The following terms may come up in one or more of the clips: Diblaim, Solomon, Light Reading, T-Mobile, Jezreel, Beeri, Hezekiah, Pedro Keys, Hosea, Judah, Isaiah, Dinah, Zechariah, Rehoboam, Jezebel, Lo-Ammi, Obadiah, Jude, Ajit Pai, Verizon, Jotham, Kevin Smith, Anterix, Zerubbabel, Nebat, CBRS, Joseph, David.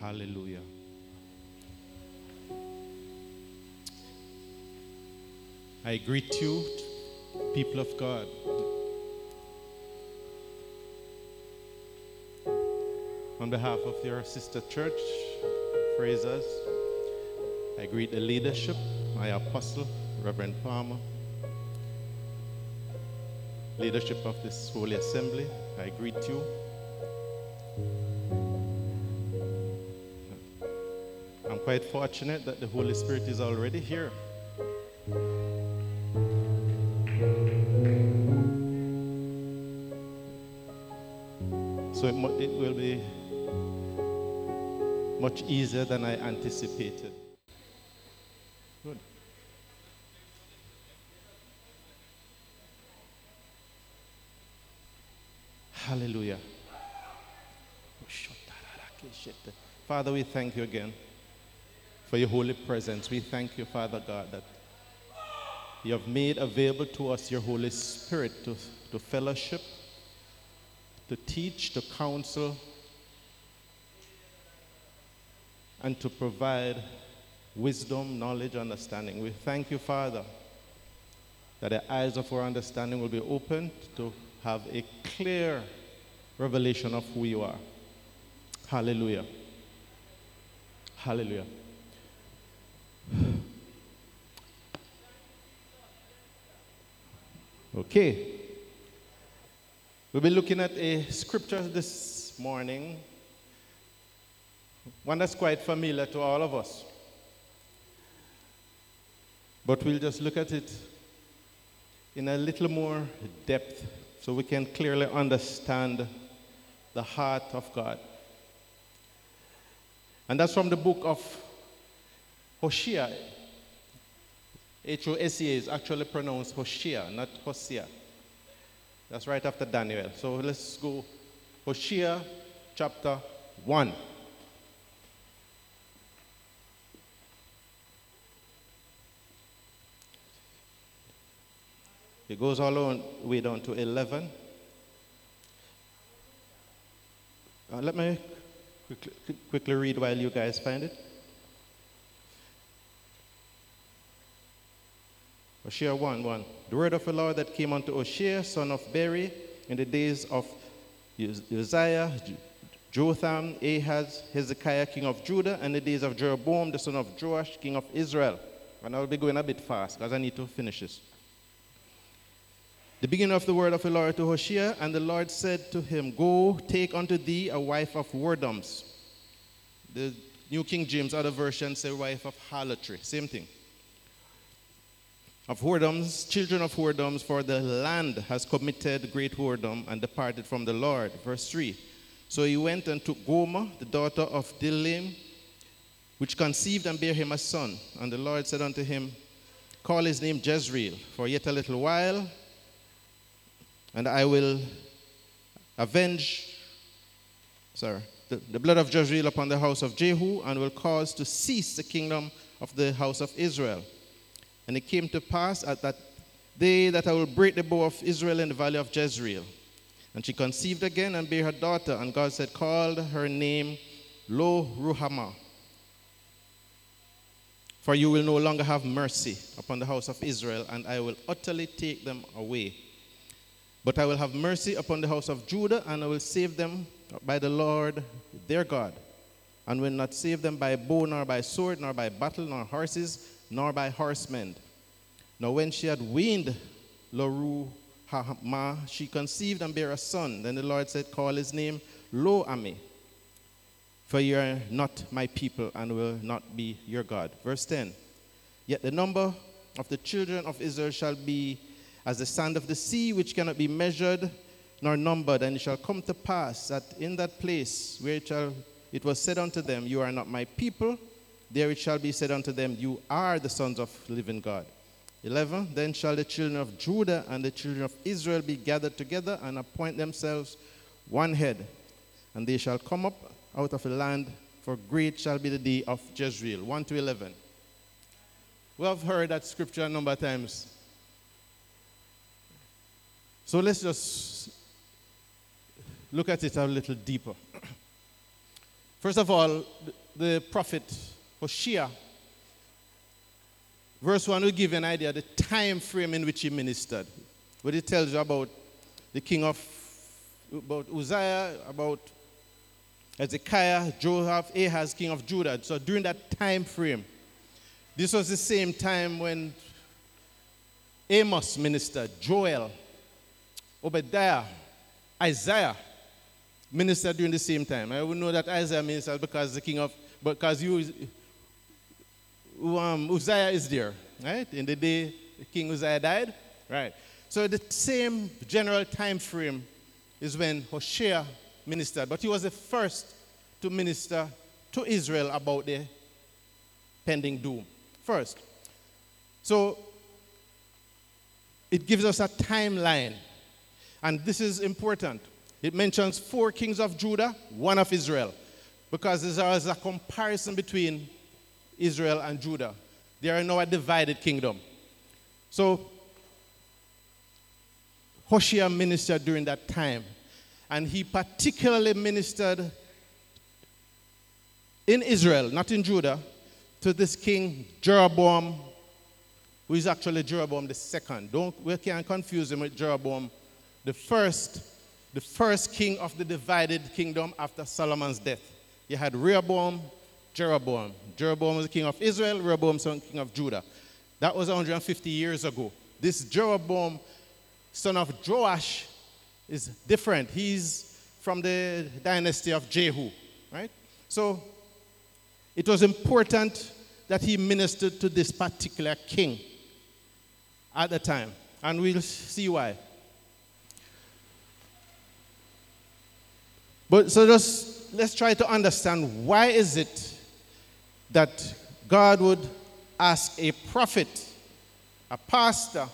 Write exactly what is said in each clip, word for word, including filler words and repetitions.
Hallelujah. I greet you, people of God. On behalf of your sister church, Frasers, I greet the leadership, my apostle, Reverend Palmer, leadership of this Holy Assembly, I greet you. I'm quite fortunate that the Holy Spirit is already here. So it, it will be much easier than I anticipated. Good. Hallelujah. Father, we thank you again for your holy presence. We thank you, Father God, that you have made available to us your Holy Spirit to, to fellowship, to teach, to counsel, and to provide wisdom, knowledge, understanding. We thank you, Father, that the eyes of our understanding will be opened to have a clear revelation of who you are. Hallelujah. Hallelujah. Okay. We'll be looking at a scripture this morning, one that's quite familiar to all of us. But we'll just look at it in a little more depth so we can clearly understand the heart of God. And that's from the book of Hosea. H O S E A is actually pronounced Hosea, not Hosea. That's right after Daniel. So let's go Hosea chapter one. It goes all the way down to eleven. Uh, let me quickly, quickly read while you guys find it. Hosea one one. The word of the Lord that came unto Hosea, son of Beeri, in the days of Uzziah, Jotham, Ahaz, Hezekiah, king of Judah, and the days of Jeroboam, the son of Joash, king of Israel. And I'll be going a bit fast because I need to finish this. The beginning of the word of the Lord to Hosea, and the Lord said to him, Go, take unto thee a wife of whoredoms. The New King James other version say wife of harlotry. Same thing. Of whoredoms, children of whoredoms, for the land has committed great whoredom and departed from the Lord. Verse three. So he went and took Gomer, the daughter of Diblaim, which conceived and bare him a son. And the Lord said unto him, Call his name Jezreel, for yet a little while, and I will avenge sorry, the, the blood of Jezreel upon the house of Jehu, and will cause to cease the kingdom of the house of Israel. And it came to pass at that day that I will break the bow of Israel in the valley of Jezreel. And she conceived again and bare her daughter. And God said, Called her name Lo-Ruhamah. For you will no longer have mercy upon the house of Israel, and I will utterly take them away. But I will have mercy upon the house of Judah, and I will save them by the Lord their God. And will not save them by bow, nor by sword, nor by battle, nor horses, nor by horsemen. Now when she had weaned Lo-Ruhamah, she conceived and bare a son. Then the Lord said, Call his name Lo-Ammi, for you are not my people and will not be your God. Verse ten. Yet the number of the children of Israel shall be as the sand of the sea, which cannot be measured nor numbered. And it shall come to pass that in that place where it, shall, it was said unto them, You are not my people, there it shall be said unto them, You are the sons of living God. eleven. Then shall the children of Judah and the children of Israel be gathered together and appoint themselves one head. And they shall come up out of the land, for great shall be the day of Jezreel. one to eleven. We have heard that scripture a number of times. So let's just look at it a little deeper. First of all, the prophet Hosea, verse one will give you an idea of the time frame in which he ministered. But it tells you about the king of, about Uzziah, about Hezekiah, Joab, Ahaz, king of Judah. So during that time frame, this was the same time when Amos ministered, Joel, Obadiah, Isaiah ministered during the same time. I would know that Isaiah ministered because the king of, because you, um, Uzziah is there, right? In the day King Uzziah died, right? So the same general time frame is when Hosea ministered, but he was the first to minister to Israel about the pending doom. First. So it gives us a timeline, and this is important. It mentions four kings of Judah, one of Israel, because there is a comparison between Israel and Judah. They are now a divided kingdom. So Hosea ministered during that time, and he particularly ministered in Israel, not in Judah, to this king Jeroboam, who is actually Jeroboam the second. Don't we can't confuse him with Jeroboam the first, the first king of the divided kingdom after Solomon's death. You had Rehoboam, Jeroboam. Jeroboam was the king of Israel. Rehoboam was the king of Judah. That was one hundred fifty years ago. This Jeroboam, son of Joash, is different. He's from the dynasty of Jehu, right? So it was important that he ministered to this particular king at the time, and we'll see why. But so just let's try to understand, why is it that God would ask a prophet, a pastor,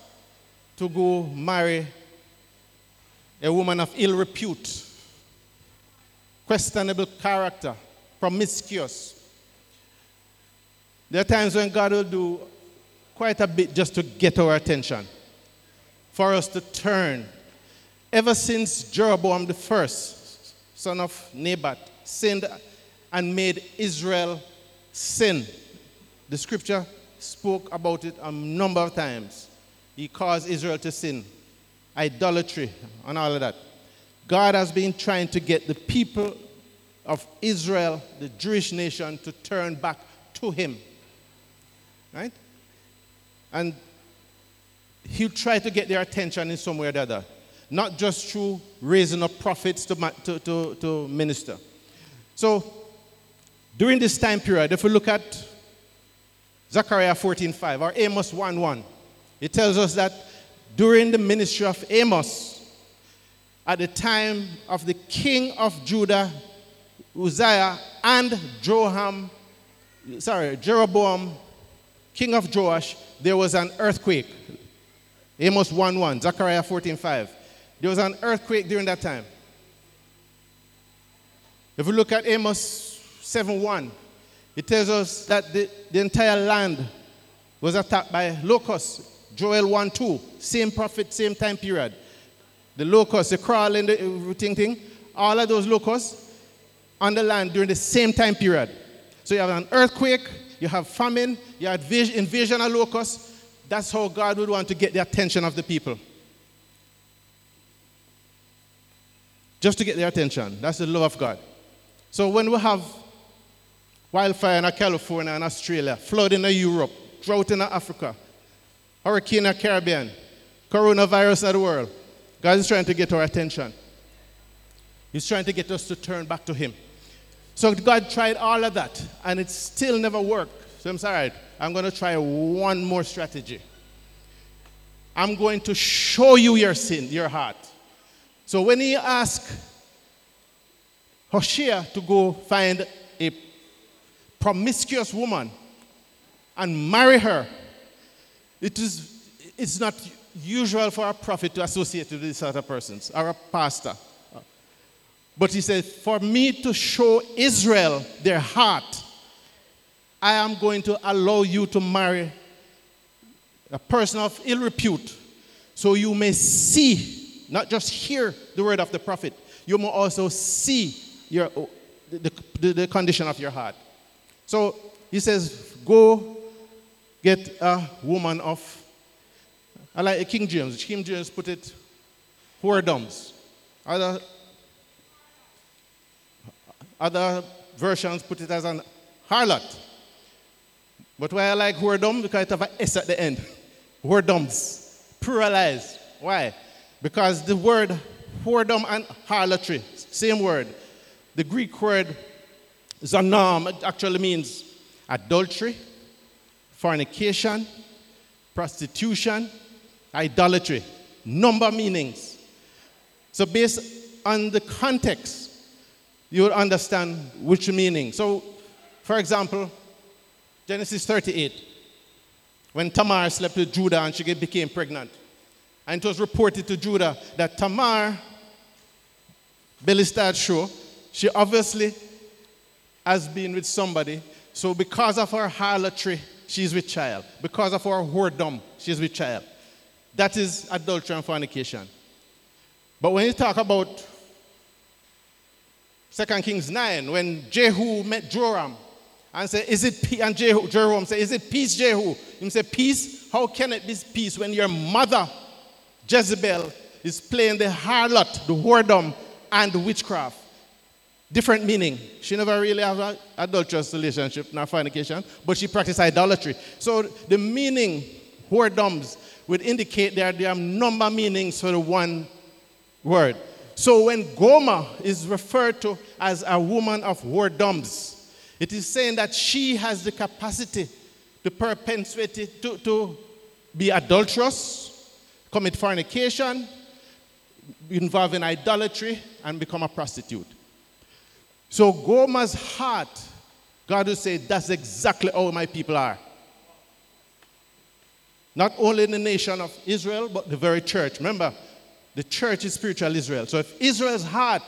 to go marry a woman of ill repute, questionable character, promiscuous? There are times when God will do quite a bit just to get our attention, for us to turn. Ever since Jeroboam the first, son of Nebat, sinned and made Israel sin, the scripture spoke about it a number of times. He caused Israel to sin, idolatry, and all of that. God has been trying to get the people of Israel, the Jewish nation, to turn back to him. Right? And he'll try to get their attention in some way or the other, not just through raising up prophets to, to, to, to minister. So, during this time period, if we look at Zechariah fourteen five or Amos one one, it tells us that during the ministry of Amos, at the time of the king of Judah, Uzziah, and Jotham, sorry, Jeroboam, king of Joash, there was an earthquake. Amos one one, Zechariah fourteen five. There was an earthquake during that time. If we look at Amos seven one, it tells us that the, the entire land was attacked by locusts. Joel one two, same prophet, same time period. The locusts, the crawling, the thing, thing, all of those locusts on the land during the same time period. So you have an earthquake, you have famine, you have invasion of locusts. That's how God would want to get the attention of the people. Just to get their attention. That's the love of God. So when we have wildfire in California and Australia, flood in Europe, drought in Africa, hurricane in the Caribbean, coronavirus in the world, God is trying to get our attention. He's trying to get us to turn back to him. So God tried all of that, and it still never worked. So I'm sorry, I'm going to try one more strategy. I'm going to show you your sin, your heart. So when he asked Hosea to go find a promiscuous woman and marry her, It is, it's not usual for a prophet to associate with these sort of persons, or a pastor. But he said, for me to show Israel their heart, I am going to allow you to marry a person of ill repute, so you may see, not just hear the word of the prophet, you may also see your, the, the, the condition of your heart. So he says, go get a woman of, I like King James. King James put it, whoredoms. Other, other versions put it as an harlot. But why I like whoredom? Because it have an S at the end. Whoredoms. Pluralized. Why? Because the word whoredom and harlotry, same word. The Greek word zanam actually means adultery, fornication, prostitution, idolatry. Number meanings. So based on the context, you will understand which meaning. So, for example, Genesis thirty-eight, when Tamar slept with Judah and she became pregnant. And it was reported to Judah that Tamar, belly start show, she obviously has been with somebody. So because of her harlotry, she's with child. Because of her whoredom, she's with child. That is adultery and fornication. But when you talk about Second Kings nine, when Jehu met Joram and said, is it peace? And Jehu, Jeroboam said, is it peace, Jehu? He said, peace? How can it be peace when your mother, Jezebel, is playing the harlot, the whoredom, and the witchcraft? Different meaning. She never really had an adulterous relationship, not fornication, but she practiced idolatry. So the meaning, whoredoms, would indicate that there are number meanings for the one word. So when Gomer is referred to as a woman of whoredoms, it is saying that she has the capacity, the propensity to, to be adulterous, commit fornication, involve in idolatry, and become a prostitute. So Gomer's heart, God will say, that's exactly how my people are. Not only in the nation of Israel, but the very church. Remember, the church is spiritual Israel. So if Israel's heart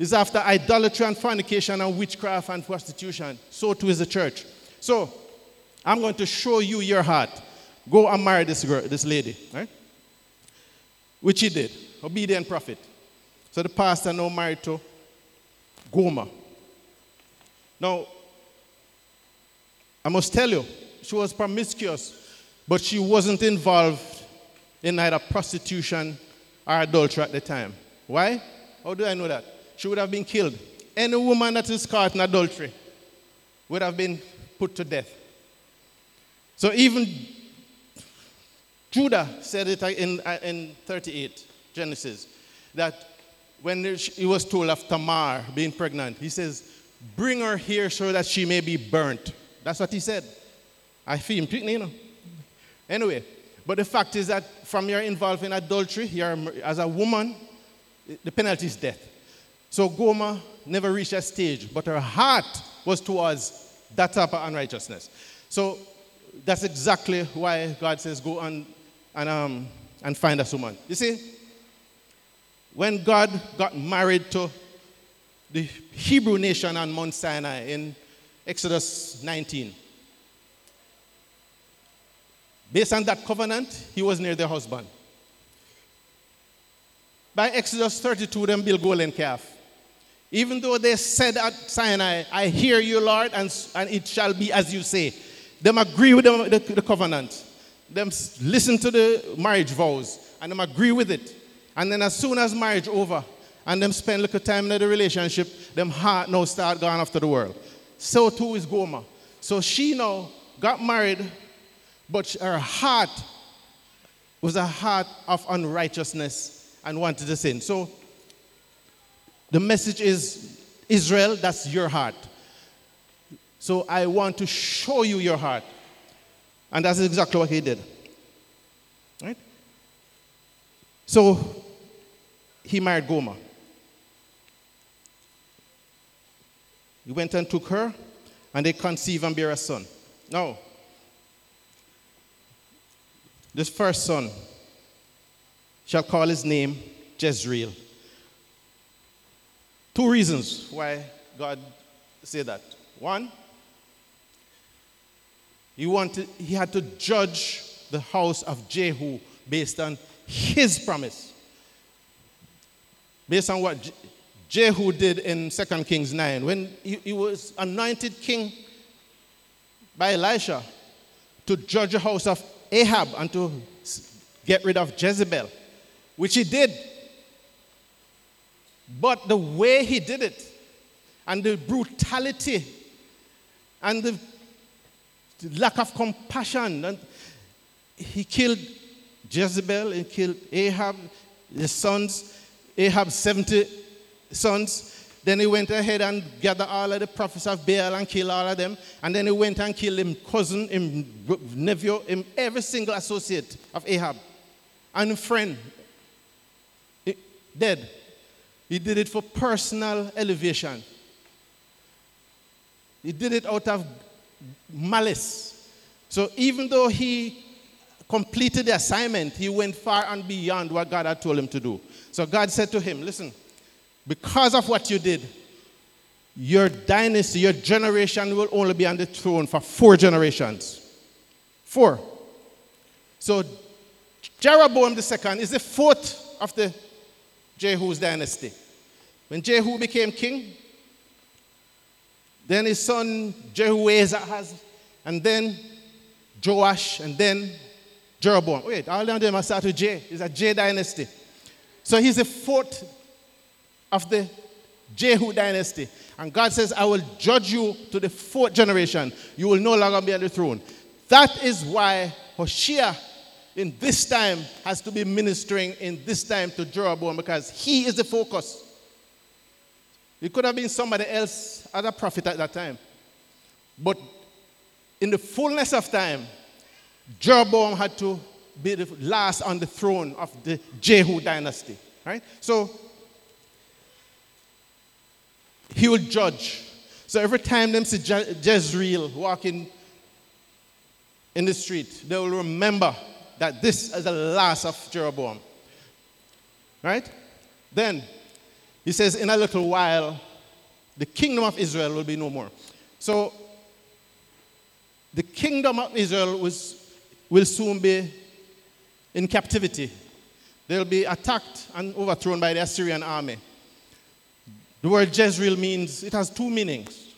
is after idolatry and fornication and witchcraft and prostitution, so too is the church. So I'm going to show you your heart. Go and marry this girl, this lady, right? Which he did, obedient prophet. So the pastor now married to Gomer. Now, I must tell you, she was promiscuous, but she wasn't involved in either prostitution or adultery at the time. Why? How do I know that? She would have been killed. Any woman that is caught in adultery would have been put to death. So even Judah said it in, in thirty-eight, Genesis, that when he was told of Tamar being pregnant, he says, bring her here so that she may be burnt. That's what he said. I feel him, you know. Anyway, but the fact is that from your involvement in adultery, you're, as a woman, the penalty is death. So Gomer never reached that stage, but her heart was towards that type of unrighteousness. So that's exactly why God says, go and, and, um, and find us a woman. You see? When God got married to the Hebrew nation on Mount Sinai in Exodus nineteen, based on that covenant, he was near their husband. By Exodus thirty-two, them built golden calf. Even though they said at Sinai, I hear you, Lord, and, and it shall be as you say. Them agree with the, the, the covenant. Them listen to the marriage vows, and them agree with it. And then as soon as marriage over, and them spend a little time in the relationship, them heart now start going after the world. So too is Gomer. So she now got married, but her heart was a heart of unrighteousness and wanted to sin. So the message is, Israel, that's your heart. So I want to show you your heart. And that's exactly what he did. Right? So he married Gomer. He went and took her, and they conceived and bare a son. Now, this first son shall call his name Jezreel. Two reasons why God said that. One, he wanted, he had to judge the house of Jehu based on his promise. Based on what Jehu did in Second Kings nine. When he, he was anointed king by Elisha to judge the house of Ahab and to get rid of Jezebel, which he did. But the way he did it, and the brutality, and the lack of compassion, and he killed Jezebel, he killed Ahab, his sons, Ahab's seventy sons. Then he went ahead and gathered all of the prophets of Baal and killed all of them. And then he went and killed him cousin, him nephew, him every single associate of Ahab. And friend, he, dead. He did it for personal elevation. He did it out of malice. So even though he completed the assignment, he went far and beyond what God had told him to do. So God said to him, listen, because of what you did, your dynasty, your generation will only be on the throne for four generations. Four. So Jeroboam the second is the fourth of the Jehu's dynasty. When Jehu became king, then his son Jehu is Ahaz, and then Joash, and then Jeroboam. Wait, all of them start with J. It's a J dynasty. So he's the fourth of the Jehu dynasty. And God says, I will judge you to the fourth generation. You will no longer be on the throne. That is why Hosea in this time has to be ministering in this time to Jeroboam, because he is the focus. It could have been somebody else, other prophet at that time. But in the fullness of time, Jeroboam had to be the last on the throne of the Jehu dynasty. Right? So he will judge. So every time them see Je- Jezreel walking in the street, they will remember that this is the last of Jeroboam. Right? Then he says, in a little while, the kingdom of Israel will be no more. So the kingdom of Israel was will soon be in captivity. They'll be attacked and overthrown by the Assyrian army. The word Jezreel means, it has two meanings.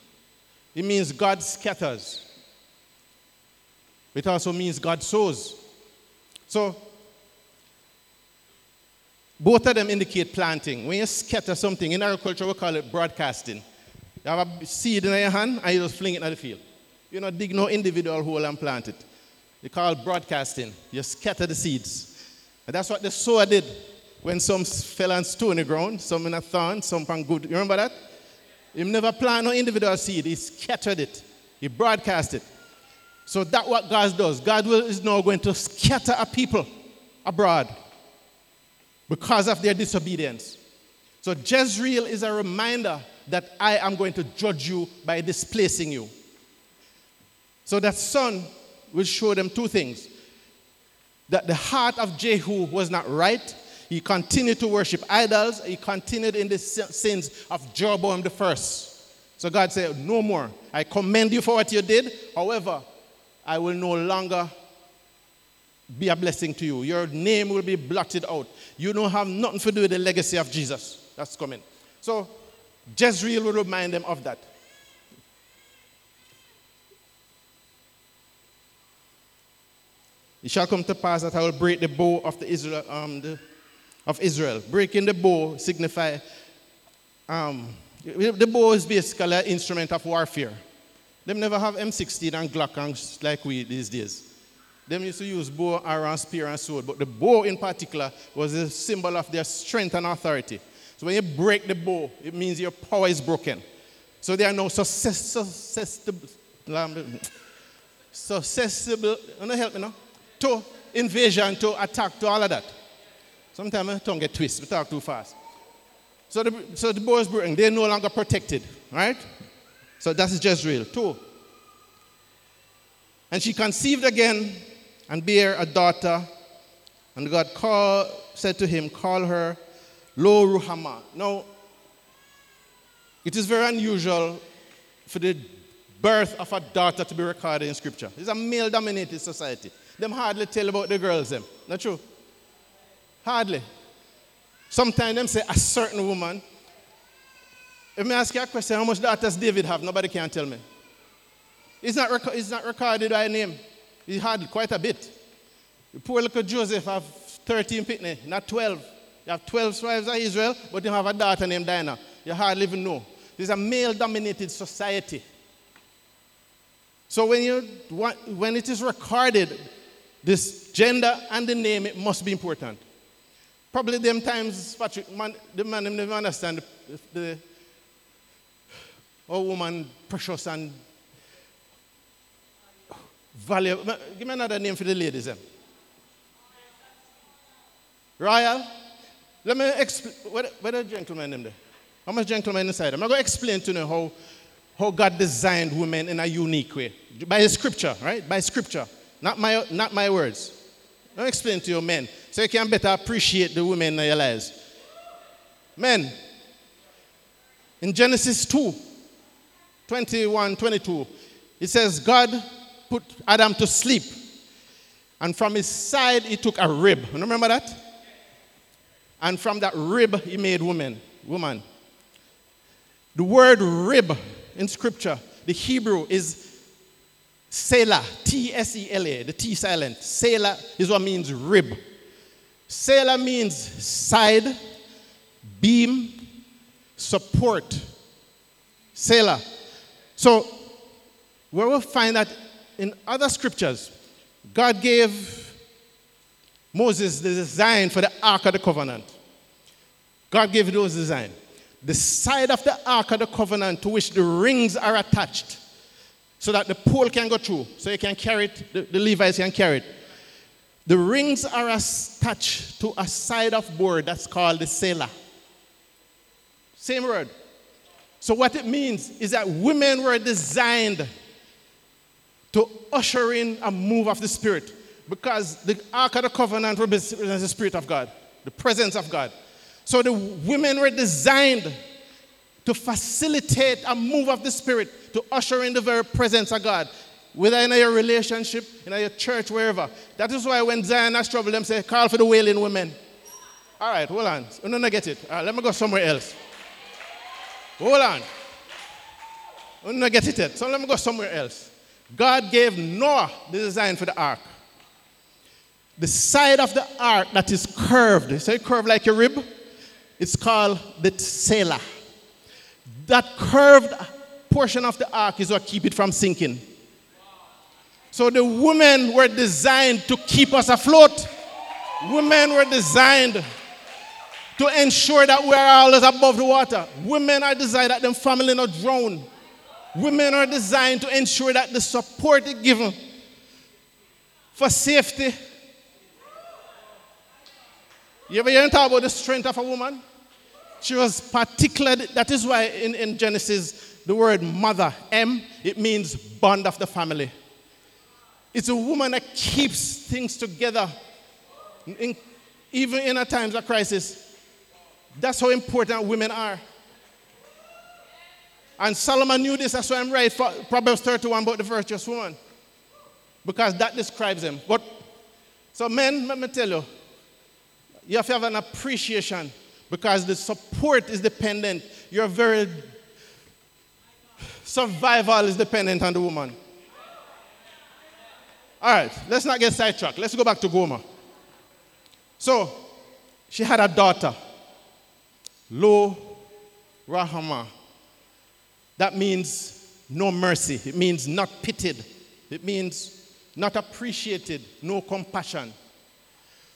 It means God scatters. It also means God sows. So, both of them indicate planting. When you scatter something, in agriculture we call it broadcasting. You have a seed in your hand and you just fling it at the field. You don't dig no individual hole and plant it. They call it broadcasting. You scatter the seeds. And that's what the sower did. When some fell on stone in the ground, some in a thorn, some on good. You remember that? He never planted no individual seed. He scattered it. He broadcast it. So that's what God does. God will, is now going to scatter a people abroad because of their disobedience. So Jezreel is a reminder that I am going to judge you by displacing you. So that son will show them two things. That the heart of Jehu was not right. He continued to worship idols. He continued in the sins of Jeroboam the first. So God said, no more. I commend you for what you did. However, I will no longer be a blessing to you. Your name will be blotted out. You don't have nothing to do with the legacy of Jesus that's coming. So Jezreel will remind them of that. It shall come to pass that I will break the bow of the Israel, um, the of Israel. Breaking the bow signify, um, the bow is basically an instrument of warfare. They never have M sixteen and Glock and like we these days. They used to use bow, arrow, spear, and sword, but the bow in particular was a symbol of their strength and authority. So when you break the bow, it means your power is broken. So they are now susceptible, susceptible, no help me now, to invasion, to attack, to all of that. Sometimes my tongue gets twisted. We talk too fast. So the, so the bow is broken. They're no longer protected, right? So that's Jezreel. Two. And she conceived again and bare a daughter. And God call, said to him, call her Lo-Ruhamah. Now, it is very unusual for the birth of a daughter to be recorded in Scripture. It's a male-dominated society. Them hardly tell about the girls, them. Not true? Hardly. Sometimes them say a certain woman, Let me ask you a question. How much daughters David have? Nobody can tell me. It's not, rec- it's not recorded by name. He had quite a bit. The poor little Joseph have thirteen pitney, not twelve. You have twelve wives in Israel, but you have a daughter named Dinah. You hardly even know. This is a male-dominated society. So when you when it is recorded, this gender and the name, it must be important. Probably them times, Patrick, man, the man never understand the, the oh, woman precious and valuable. Give me another name for the ladies. Eh? Royal. Let me explain. Where, where are the gentlemen them there? How much gentlemen inside? I'm going to explain to you how, how God designed women in a unique way. By scripture, right? By scripture. Not my not my words. I'll explain to you men so you can better appreciate the women in your lives. Men, in Genesis two, twenty-one, twenty-two, it says God put Adam to sleep and from his side he took a rib. You remember that? And from that rib he made woman. woman. The word rib in scripture, the Hebrew is Selah, T S E L A, the T silent. Selah is what means rib. Selah means side, beam, support. Selah. So, we will find that in other scriptures, God gave Moses the design for the Ark of the Covenant. God gave those design. The side of the Ark of the Covenant to which the rings are attached, so that the pole can go through, so you can carry it, the, the Levites can carry it. The rings are attached to a side of board that's called the selah. Same word. So what it means is that women were designed to usher in a move of the Spirit, because the Ark of the Covenant represents the Spirit of God, the presence of God. So the women were designed to facilitate a move of the Spirit, to usher in the very presence of God, whether in your relationship, in your church, wherever. That is why when Zion has trouble, them say, call for the wailing women. All right, hold on. No, no, get it. All right, let me go somewhere else. Hold on. No, no, get it yet. So let me go somewhere else. God gave Noah the design for the ark. The side of the ark that is curved, so it curved like a rib, it's called the selah. That curved portion of the ark is what keep it from sinking. So the women were designed to keep us afloat. Women were designed to ensure that we are always above the water. Women are designed that them family not drown. Women are designed to ensure that the support is given for safety. You ever hear talk about the strength of a woman? She was particular. That is why in, in Genesis, the word mother, M, it means bond of the family. It's a woman that keeps things together, in, even in a times of crisis. That's how important women are. And Solomon knew this. That's why I'm right for Proverbs thirty-one about the virtuous woman, because that describes him. But so men, let me tell you, you have to have an appreciation, because the support is dependent. You're very Survival is dependent on the woman. All right, let's not get sidetracked. Let's go back to Gomer. So, she had a daughter, Lo-Ruhamah. That means no mercy. It means not pitied. It means not appreciated, no compassion.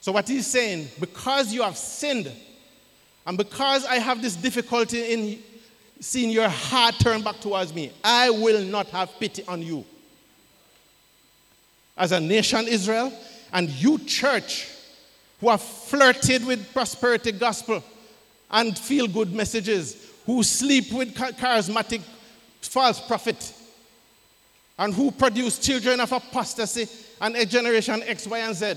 So what he's saying, because you have sinned, and because I have this difficulty in seeing your heart turn back towards me, I will not have pity on you. As a nation, Israel, and you church who have flirted with prosperity gospel and feel-good messages, who sleep with charismatic false prophet, and who produce children of apostasy and a generation X, Y, and Z,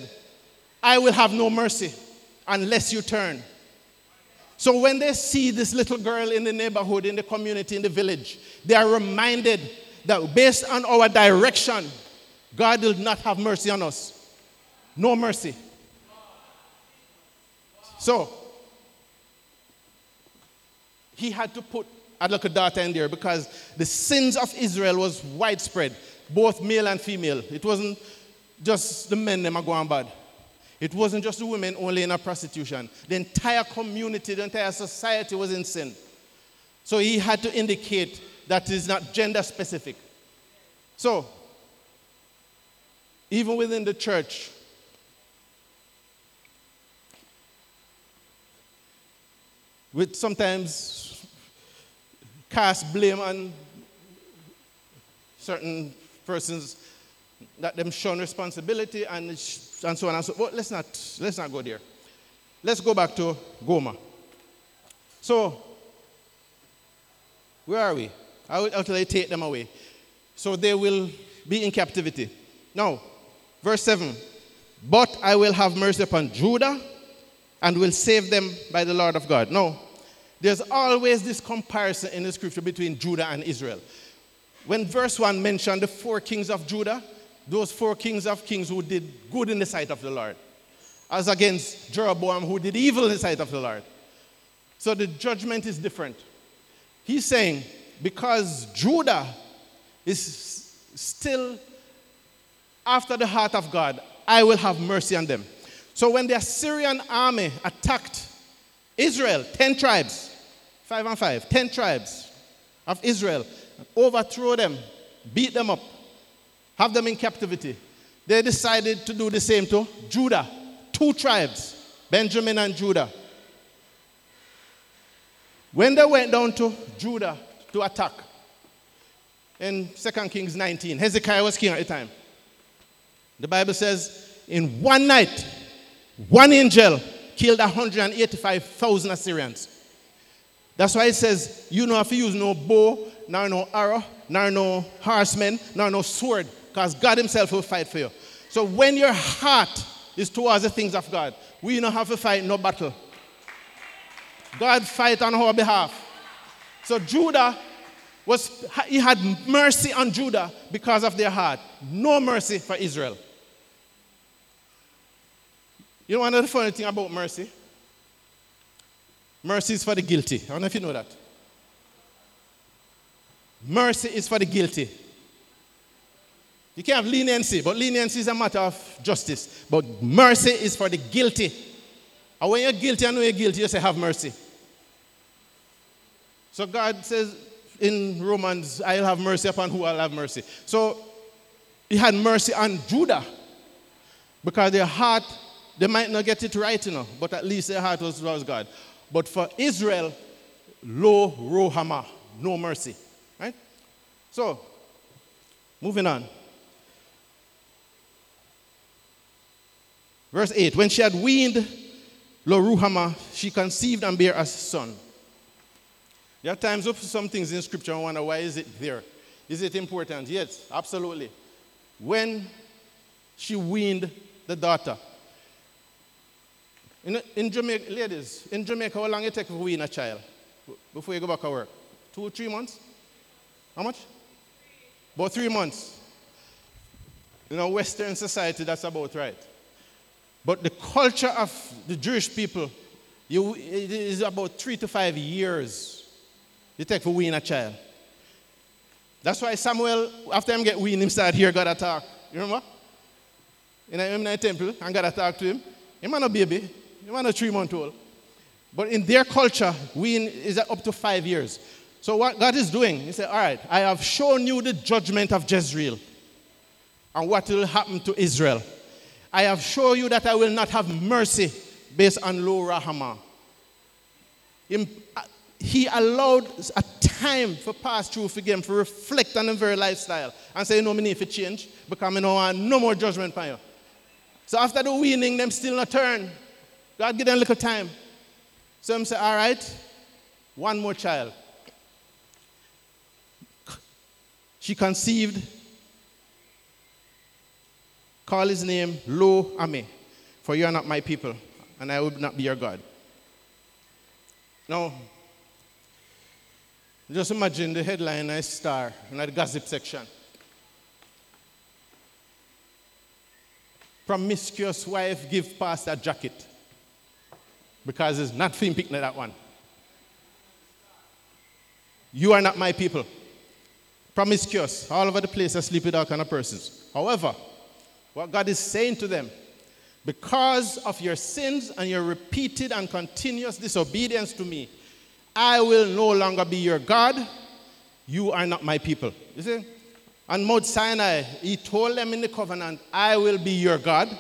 I will have no mercy unless you turn. So when they see this little girl in the neighborhood, in the community, in the village, they are reminded that based on our direction, God will not have mercy on us. No mercy. So, he had to put I'd look at data in there because the sins of Israel was widespread, both male and female. It wasn't just the men that were going bad. It wasn't just the women only in a prostitution. The entire community, the entire society was in sin. So he had to indicate that it is not gender specific. So, even within the church, we sometimes cast blame on certain persons that them shun responsibility and, and so on and so forth. But let's not, let's not go there. Let's go back to Gomer. So, where are we? How will they take them away? So they will be in captivity. Now, verse seven. But I will have mercy upon Judah and will save them by the Lord of God. Now, there's always this comparison in the scripture between Judah and Israel. When verse one mentioned the four kings of Judah, those four kings of kings who did good in the sight of the Lord, as against Jeroboam who did evil in the sight of the Lord. So the judgment is different. He's saying, because Judah is still after the heart of God, I will have mercy on them. So when the Assyrian army attacked Israel, ten tribes, five and five, ten tribes of Israel, overthrew them, beat them up, have them in captivity, they decided to do the same to Judah, two tribes, Benjamin and Judah. When they went down to Judah to attack, in Second Kings nineteen, Hezekiah was king at the time. The Bible says, in one night, one angel killed one hundred eighty-five thousand Assyrians. That's why it says, you know, if you use no bow, nor no arrow, nor no horsemen, nor no sword, because God himself will fight for you. So when your heart is towards the things of God, we don't have to fight no battle. God fight on our behalf. So Judah, was he had mercy on Judah because of their heart. No mercy for Israel. You know, another funny thing about mercy? Mercy is for the guilty. I don't know if you know that. Mercy is for the guilty. You can have leniency, but leniency is a matter of justice. But mercy is for the guilty. And when you're guilty and know you're guilty, you say, have mercy. So God says in Romans, I'll have mercy upon who I'll have mercy. So he had mercy on Judah because their heart, they might not get it right, you know, but at least their heart was towards God. But for Israel, Lo-Ruhamah, no mercy. Right? So, moving on. Verse eight. When she had weaned Lo-Ruhamah, she conceived and bare a son. There are times of some things in scripture I wonder, why is it there? Is it important? Yes, absolutely. When she weaned the daughter. In, in Jamaica, ladies, in Jamaica, how long it take to wean a child before you go back to work? Two or three months? How much? About three months. You know, Western society, that's about right. But the culture of the Jewish people, you, it is about three to five years it take for wean a child. That's why Samuel, after him get weaned, him start hear God attack. You remember? In a, in a temple, and God attack to him. Him man a baby. Him man a three-month-old. But in their culture, wean is up to five years. So what God is doing, he said, all right, I have shown you the judgment of Jezreel and what will happen to Israel. I have shown you that I will not have mercy based on Lo-Ruhamah. He allowed a time for pass through for them to reflect on their very lifestyle and say, you know, I need to change because I don't want no more judgment for you. So after the weaning, them still not turn. God give them a little time. So he said, all right, one more child. She conceived, call his name Lo-Ammi, for you are not my people, and I will not be your God. Now, just imagine the headline, a star, in the gossip section. Promiscuous wife give pastor jacket, because it's not theme picnic, that one. You are not my people. Promiscuous, all over the place, asleep with all kind of persons. However, what God is saying to them, because of your sins and your repeated and continuous disobedience to me, I will no longer be your God. You are not my people. You see? On Mount Sinai, he told them in the covenant, I will be your God,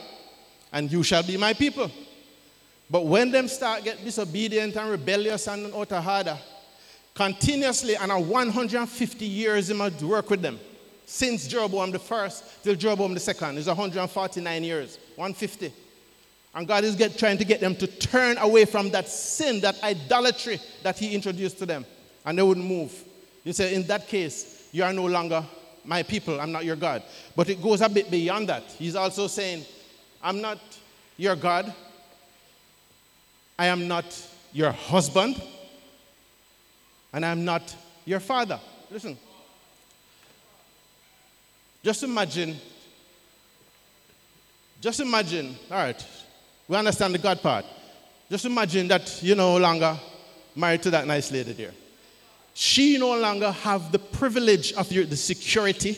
and you shall be my people. But when them start get disobedient and rebellious and out of harder, continuously, and at one hundred fifty years, he must work with them. Since Jeroboam the first till Jeroboam the second, is one hundred forty-nine years, one hundred fifty. And God is get, trying to get them to turn away from that sin, that idolatry that he introduced to them. And they wouldn't move. You say, in that case, you are no longer my people. I'm not your God. But it goes a bit beyond that. He's also saying, I'm not your God. I am not your husband. And I'm not your father. Listen. Just imagine. Just imagine. All right. We understand the God part. Just imagine that you're no longer married to that nice lady there. She no longer have the privilege of your, the security,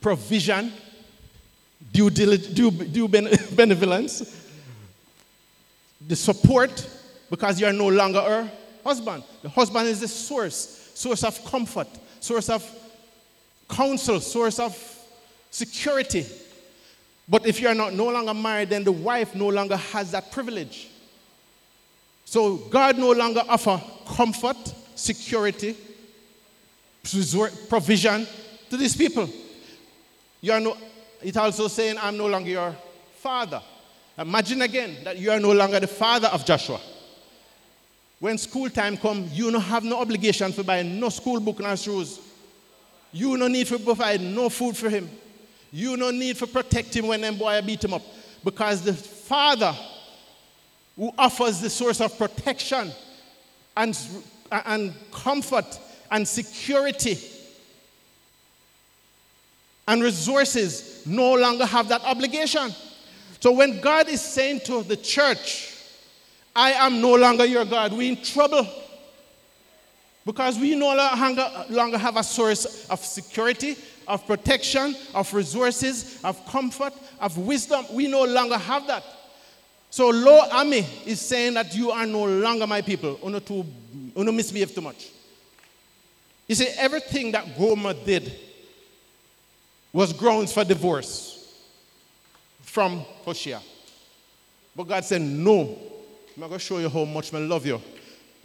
provision, due, diligence, due, due benevolence, the support, because you are no longer her husband. The husband is the source, source of comfort, source of counsel, source of security. But if you are not no longer married, then the wife no longer has that privilege. So God no longer offers comfort, security, provision to these people. You are no, it's also saying, I'm no longer your father. Imagine again that you are no longer the father of Joshua. When school time comes, you don't have no obligation to buy no school book nor shoes. You no need to provide no food for him. You no need to protect him when them boy beat him up. Because the father who offers the source of protection and and comfort and security and resources no longer have that obligation. So when God is saying to the church, I am no longer your God, we're in trouble because we no longer have a source of security, of protection, of resources, of comfort, of wisdom. We no longer have that. So Lo-Ammi is saying that you are no longer my people. Uno too, uno misbehave too much. You see, everything that Gomer did was grounds for divorce from Hosea. But God said, no, I'm going to show you how much I love you.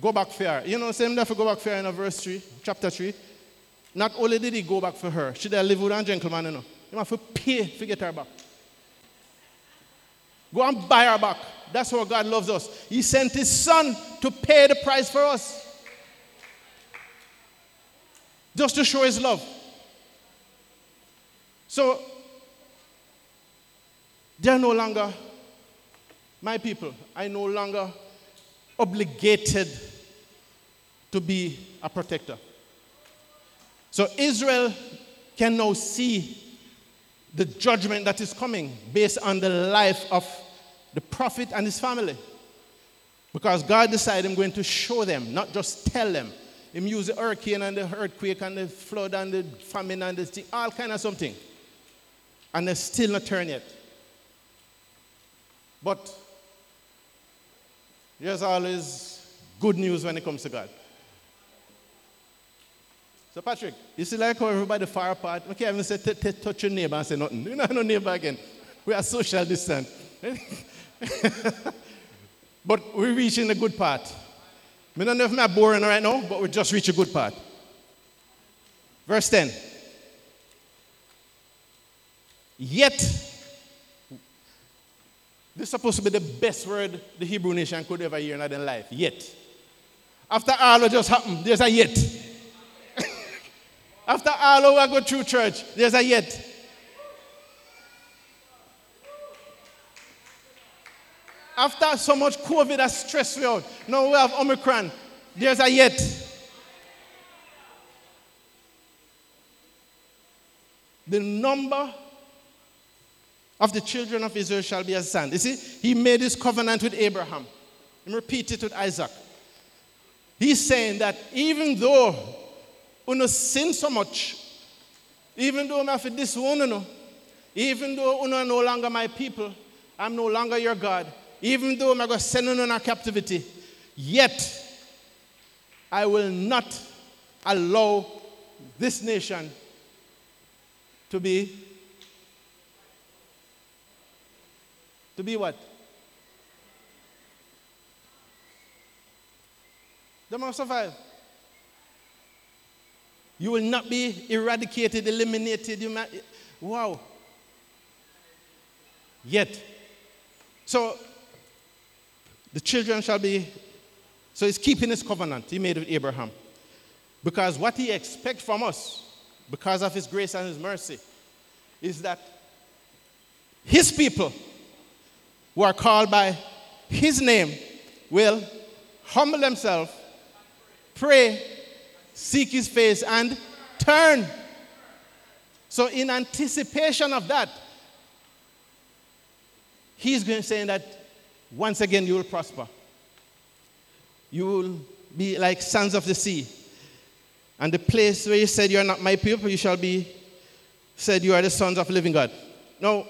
Go back for her. You know, same there for go back for her in verse three, chapter three. Not only did he go back for her, she did live with a gentleman, you know. You have to pay to get her back. Go and buy her back. That's how God loves us. He sent his son to pay the price for us. Just to show his love. So, they are no longer my people. I no longer obligated to be a protector. So Israel can now see the judgment that is coming based on the life of the prophet and his family. Because God decided I'm going to show them, not just tell them. He used the hurricane and the earthquake and the flood and the famine and the thing, all kind of something. And they're still not turned yet. But there's always good news when it comes to God. So Patrick, you see like how everybody far apart? Okay, I'm going to say, t- t- touch your neighbor and say nothing. You know, no neighbor again. We are social distant. But we're reaching the good part. I don't know if I'm boring right now, but we just reach a good part. Verse ten. Yet, this is supposed to be the best word the Hebrew nation could ever hear in their life. Yet. After all what just happened, there's a yet. After all I go through church, there's a yet. After so much COVID has stressed me out, now we have Omicron, there's a yet. The number of the children of Israel shall be as sand. You see, he made his covenant with Abraham. He repeated it with Isaac. He's saying that even though we don't sin so much, even though I have to disown, even though you are no longer my people, I'm no longer your God, even though I'm going to send you into captivity, yet I will not allow this nation to be, to be what? They must survive. You will not be eradicated, eliminated. You might, wow. Yet. So, the children shall be, so he's keeping his covenant he made with Abraham. Because what he expects from us, because of his grace and his mercy, is that his people who are called by his name will humble themselves, pray, seek his face, and turn. So in anticipation of that, he's going to say that once again you will prosper. You will be like sands of the sea. And the place where you said you are not my people, you shall be said you are the sons of the living God. Now,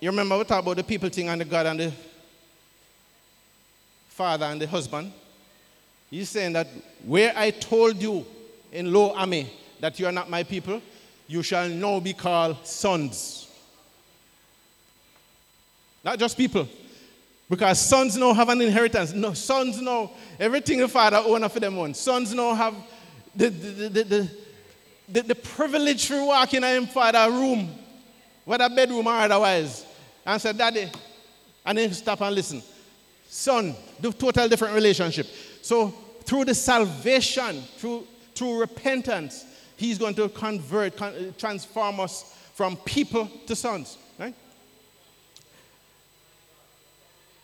you remember we talked about the people thing and the God and the father and the husband. He's saying that where I told you in Lo-Ammi that you are not my people, you shall now be called sons. Not just people. Because sons now have an inheritance. No, sons now, everything the father owns for them own. Sons now have the the, the, the, the, the privilege for walking in him father's room, whether bedroom or otherwise. And said, Daddy, and then stop and listen. Son, the total different relationship. So through the salvation, through through repentance, he's going to convert, con- transform us from people to sons. Right?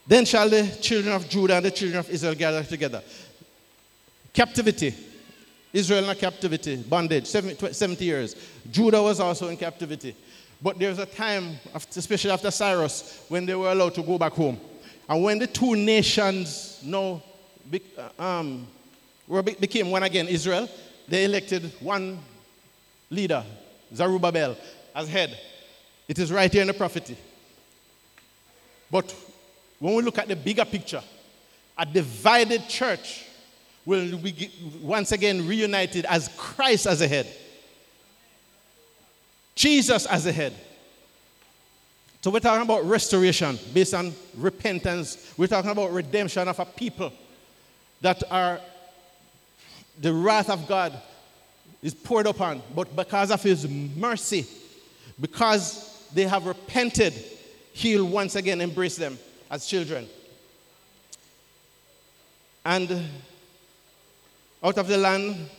Then shall the children of Judah and the children of Israel gather together. Captivity. Israel in a captivity, bondage, seventy years. Judah was also in captivity. But there was a time, especially after Cyrus, when they were allowed to go back home. And when the two nations now be, um, became one again, Israel, they elected one leader, Zerubbabel, as head. It is right here in the prophecy. But when we look at the bigger picture, a divided church will be once again reunited as Christ as a head. Jesus as a head. So we're talking about restoration based on repentance. We're talking about redemption of a people that are, the wrath of God is poured upon. But because of his mercy, because they have repented, he'll once again embrace them as children. And out of the land,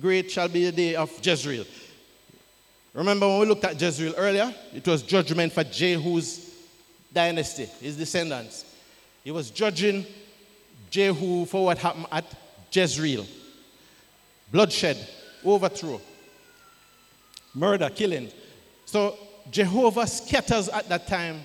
great shall be the day of Jezreel. Remember when we looked at Jezreel earlier, it was judgment for Jehu's dynasty, his descendants. He was judging Jehu for what happened at Jezreel. Bloodshed, overthrow, murder, killing. So Jehovah scatters at that time,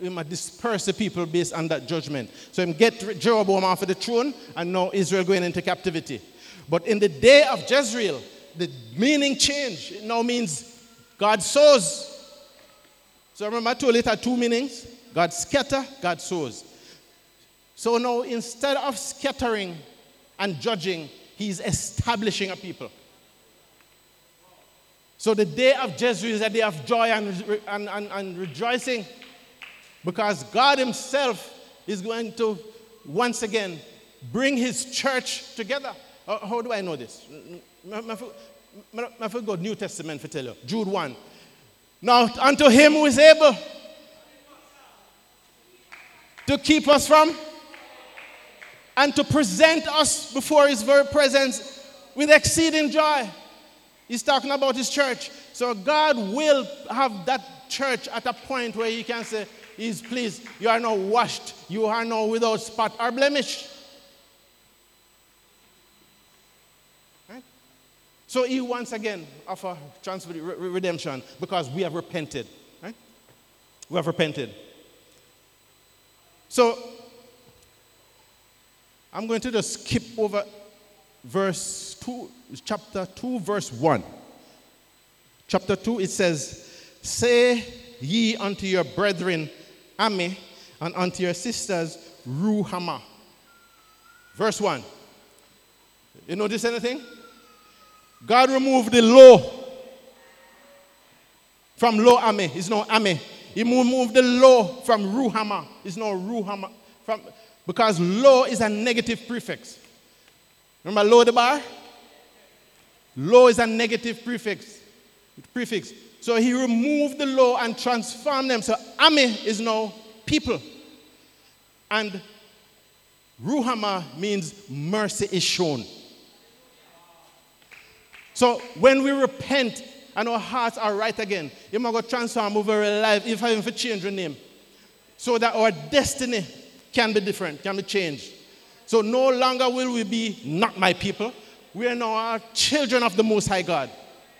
he might disperse the people based on that judgment. So him get Jeroboam off of the throne, and now Israel going into captivity. But in the day of Jezreel, the meaning changed. It now means God sows. So remember I told it had two meanings. God scatter, God sows. So now instead of scattering and judging, he's establishing a people. So the day of Jezreel is a day of joy and, and, and, and rejoicing, because God himself is going to once again bring his church together. How do I know this? I forgot New Testament for tell you. Jude one. Now unto him who is able to keep us from and to present us before his very presence with exceeding joy. He's talking about his church. So God will have that church at a point where he can say, he's pleased, you are now washed, you are now without spot or blemish. So he once again offers redemption because we have repented. Right? We have repented. So I'm going to just skip over verse two, chapter two, verse one. Chapter two, it says, "Say ye unto your brethren, Ammi, and unto your sisters, Ruhamah." Verse one. You notice anything? God removed the Lo from Lo-Ammi. It's now Ammi. He removed the Lo from Ruhamah. It's now Ruhamah. From, because Lo is a negative prefix. Remember Lo-debar? Lo is a negative prefix. prefix. So he removed the Lo and transformed them. So Ammi is now people. And Ruhamah means mercy is shown. So when we repent and our hearts are right again, you must go transform over your life if I even change your name. So that our destiny can be different, can be changed. So no longer will we be not my people. We are now children of the Most High God.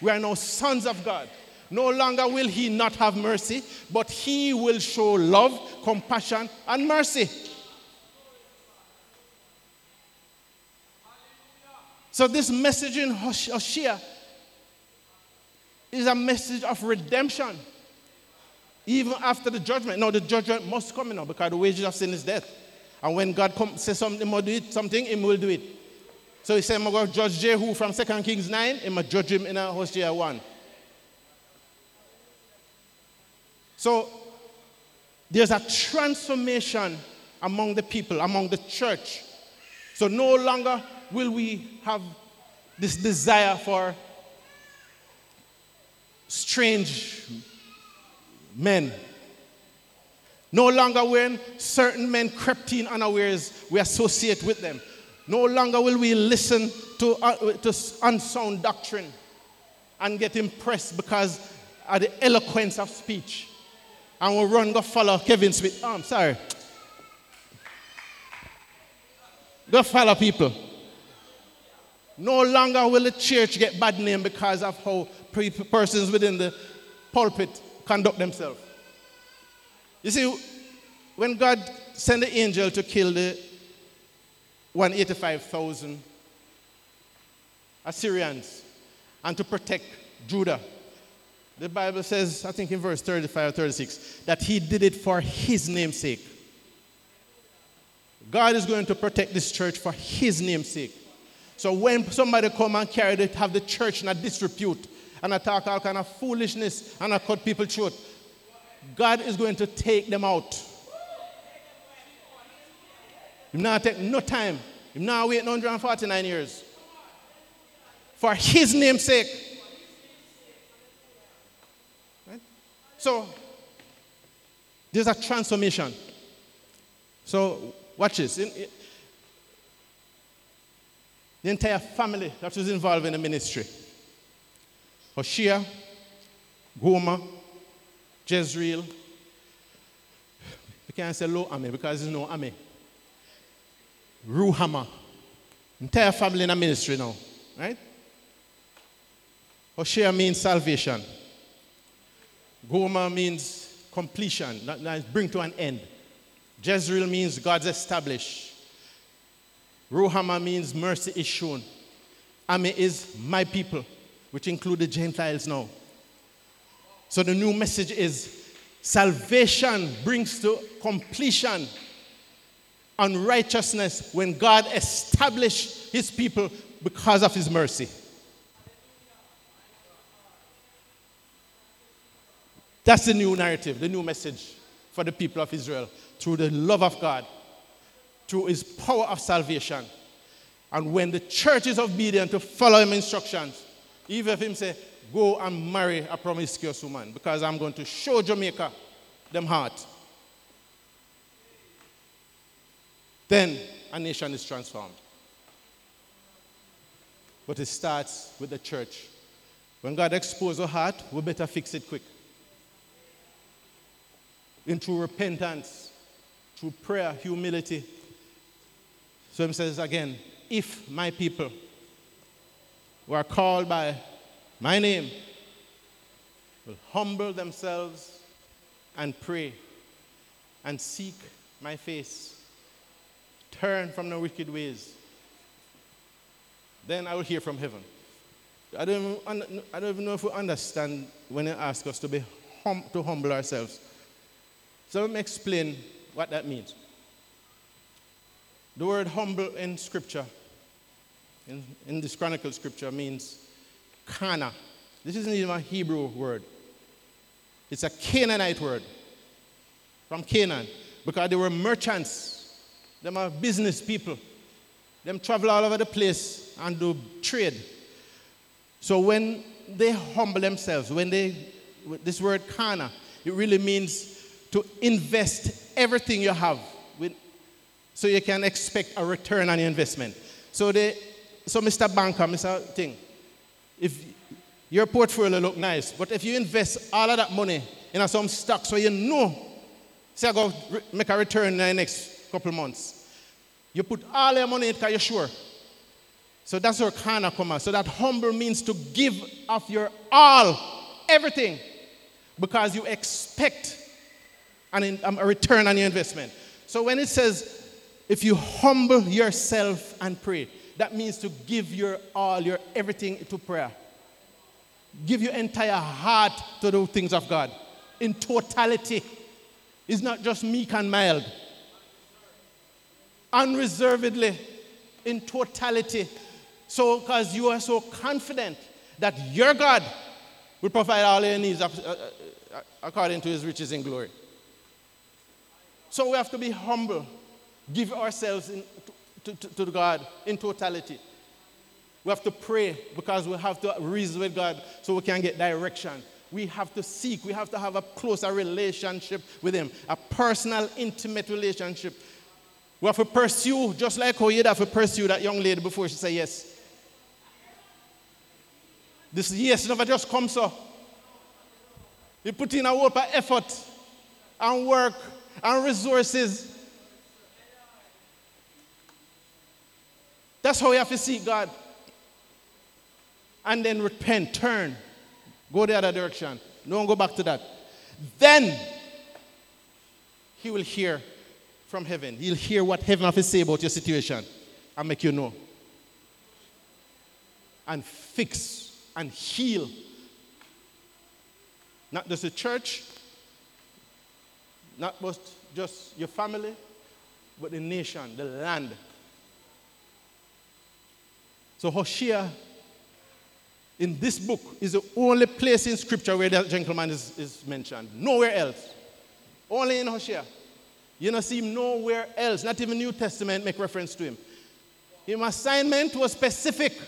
We are now sons of God. No longer will he not have mercy, but he will show love, compassion, and mercy. So this message in Hosea is a message of redemption, even after the judgment. Now the judgment must come now because the wages of sin is death. And when God come, says something, he will do it, something, he will do it. So he said, I'm going to judge Jehu from Second Kings nine, I'm going to judge him in Hosea one. So there's a transformation among the people, among the church. So no longer will we have this desire for strange men. No longer when certain men crept in unawares, we associate with them. No longer will we listen to, uh, to unsound doctrine and get impressed because of the eloquence of speech. And we'll run, go follow Kevin Smith. Oh, I'm sorry. Go follow people. No longer will the church get bad name because of how pre- persons within the pulpit conduct themselves. You see, when God sent the angel to kill the one hundred eighty-five thousand Assyrians and to protect Judah, the Bible says, I think in verse thirty-five or thirty-six, that he did it for his name's sake. God is going to protect this church for his name's sake. So when somebody come and carry it, have the church in a disrepute and a talk all kind of foolishness and a cut people short, God is going to take them out. He's not take no time. He's not waiting one hundred forty-nine years. For his name's sake. Right? So there's a transformation. So watch this. In, in, The entire family that was involved in the ministry. Hosea, Gomer, Jezreel. We can't say Lo-Ammi because there's no Ammi. Ruhamah. Entire family in the ministry now. Right? Hosea means salvation. Gomer means completion. That, that is bring to an end. Jezreel means God's established. Ruhamah means mercy is shown. Ammi is my people, which include the Gentiles now. So the new message is salvation brings to completion and righteousness when God established his people because of his mercy. That's the new narrative, the new message for the people of Israel through the love of God, through his power of salvation. And when the church is obedient to follow him instructions, even if him say, go and marry a promiscuous woman, because I'm going to show Jamaica them heart, then a nation is transformed. But it starts with the church. When God exposes our heart, we better fix it quick. In true repentance, through prayer, humility. So he says again, if my people who are called by my name will humble themselves and pray and seek my face, turn from their wicked ways, Then I will hear from heaven. I don't even, I don't even know if we understand when they ask us to be hum, to humble ourselves. So let me explain what that means. The word humble in scripture, in, in this chronicle scripture, means kana. This isn't even a Hebrew word. It's a Canaanite word from Canaan, because they were merchants. They were business people. Them travel all over the place and do trade. So when they humble themselves, when they, this word kana, it really means to invest everything you have with, so you can expect a return on your investment. So they, so Mister Banker, Mister Thing, if your portfolio look nice, but if you invest all of that money in some stocks where you know, say I go make a return in the next couple months, you put all your money in it because you're sure. So that's where kana come out. So that humble means to give of your all, everything, because you expect an, um, a return on your investment. So when it says, if you humble yourself and pray, that means to give your all, your everything to prayer. Give your entire heart to the things of God in totality. It's not just meek and mild. Unreservedly, in totality. So, because you are so confident that your God will provide all your needs according to his riches in glory. So we have to be humble, give ourselves in, to, to, to God in totality. We have to pray because we have to reason with God so we can get direction. We have to seek. We have to have a closer relationship with him, a personal, intimate relationship. We have to pursue, just like how you'd have to pursue that young lady before she said yes. This yes never just comes so. You put in a whole lot of effort and work and resources. That's how you have to seek God. And then repent, turn, go the other direction. Don't go back to that. Then he will hear from heaven. He'll hear what heaven has to say about your situation and make you know. And fix and heal. Not just the church, not just, just your family, but the nation, the land. So Hosea, in this book, is the only place in scripture where that gentleman is, is mentioned. Nowhere else. Only in Hosea. You don't see him nowhere else. Not even New Testament make reference to him. His assignment was specific.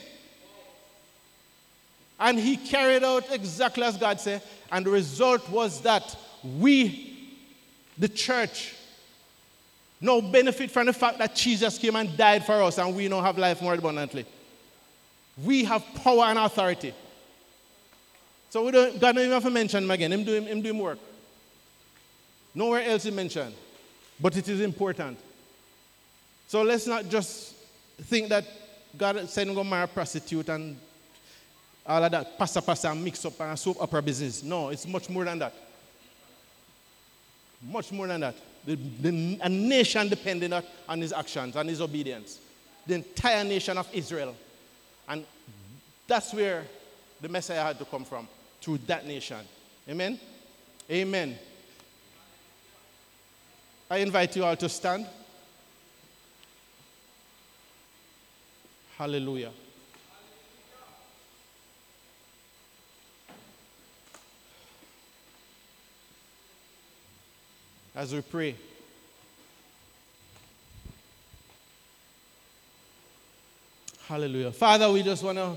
And he carried out exactly as God said. And the result was that we, the church, now benefit from the fact that Jesus came and died for us and we now have life more abundantly. We have power and authority. So we don't, God don't even have to mention him again. Him do him, him do him work. Nowhere else he mentioned. But it is important. So let's not just think that God said go marry a prostitute and all of that, pasta pasta and mix up and soap opera business. No, it's much more than that. Much more than that. The, the, a nation depending on his actions and his obedience. The entire nation of Israel. And that's where the Messiah had to come from, through that nation. Amen? Amen. I invite you all to stand. Hallelujah. As we pray, hallelujah. Father, we just want to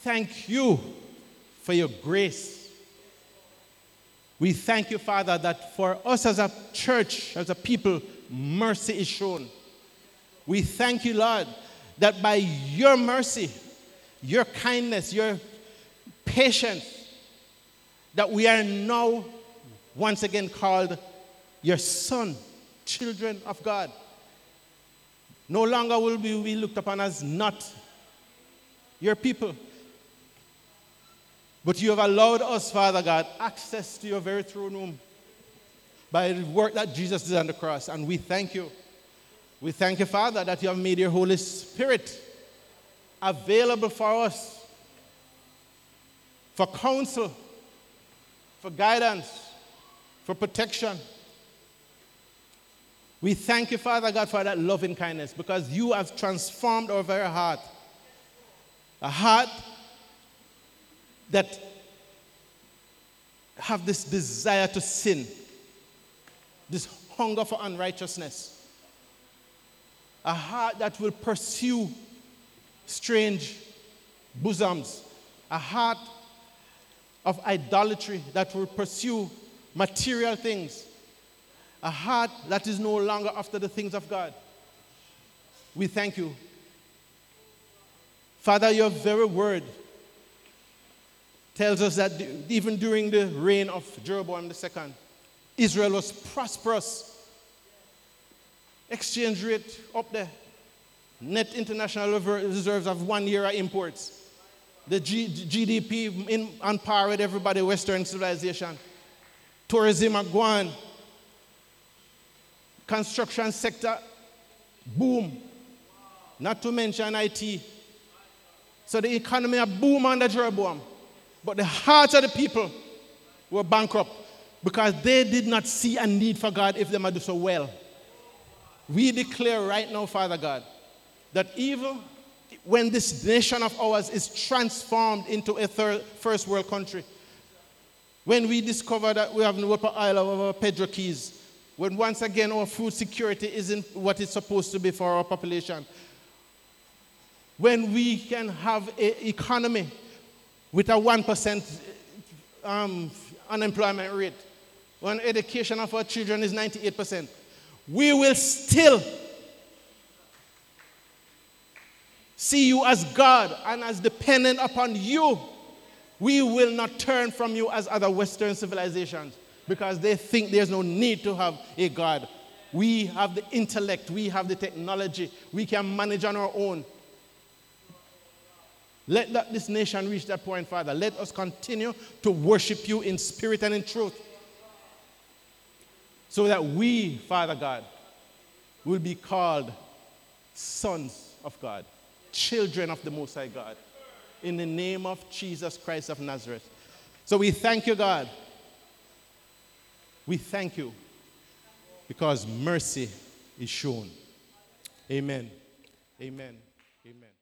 thank you for your grace. We thank you, Father, that for us as a church, as a people, mercy is shown. We thank you, Lord, that by your mercy, your kindness, your patience, that we are now once again called your son, children of God. No longer will we be looked upon as not your people. But you have allowed us, Father God, access to your very throne room by the work that Jesus did on the cross. And we thank you. We thank you, Father, that you have made your Holy Spirit available for us, for counsel, for guidance, for protection. We thank you, Father God, for that loving kindness, because you have transformed our very heart. A heart that have this desire to sin, this hunger for unrighteousness. A heart that will pursue strange bosoms. A heart of idolatry that will pursue material things. A heart that is no longer after the things of God. We thank you. Father, your very word tells us that even during the reign of Jeroboam the second, Israel was prosperous. Exchange rate up there. Net international reserves of one-year imports. The G D P in, on par with everybody, Western civilization. Tourism are gone. Construction sector, boom. Not to mention I T. So the economy are boom under Jeroboam. But the hearts of the people were bankrupt because they did not see a need for God if they might do so well. We declare right now, Father God, that even when this nation of ours is transformed into a third, first world country, when we discover that we have no upper isle of our Pedro Keys, when once again our food security isn't what it's supposed to be for our population, when we can have an economy with a one percent um, unemployment rate, when education of our children is ninety-eight percent, we will still see you as God and as dependent upon you. We will not turn from you as other Western civilizations because they think there's no need to have a God. We have the intellect, we have the technology, we can manage on our own. Let that, this nation reach that point, Father. Let us continue to worship you in spirit and in truth. So that we, Father God, will be called sons of God, children of the Most High God, in the name of Jesus Christ of Nazareth. So we thank you, God. We thank you because mercy is shown. Amen. Amen. Amen.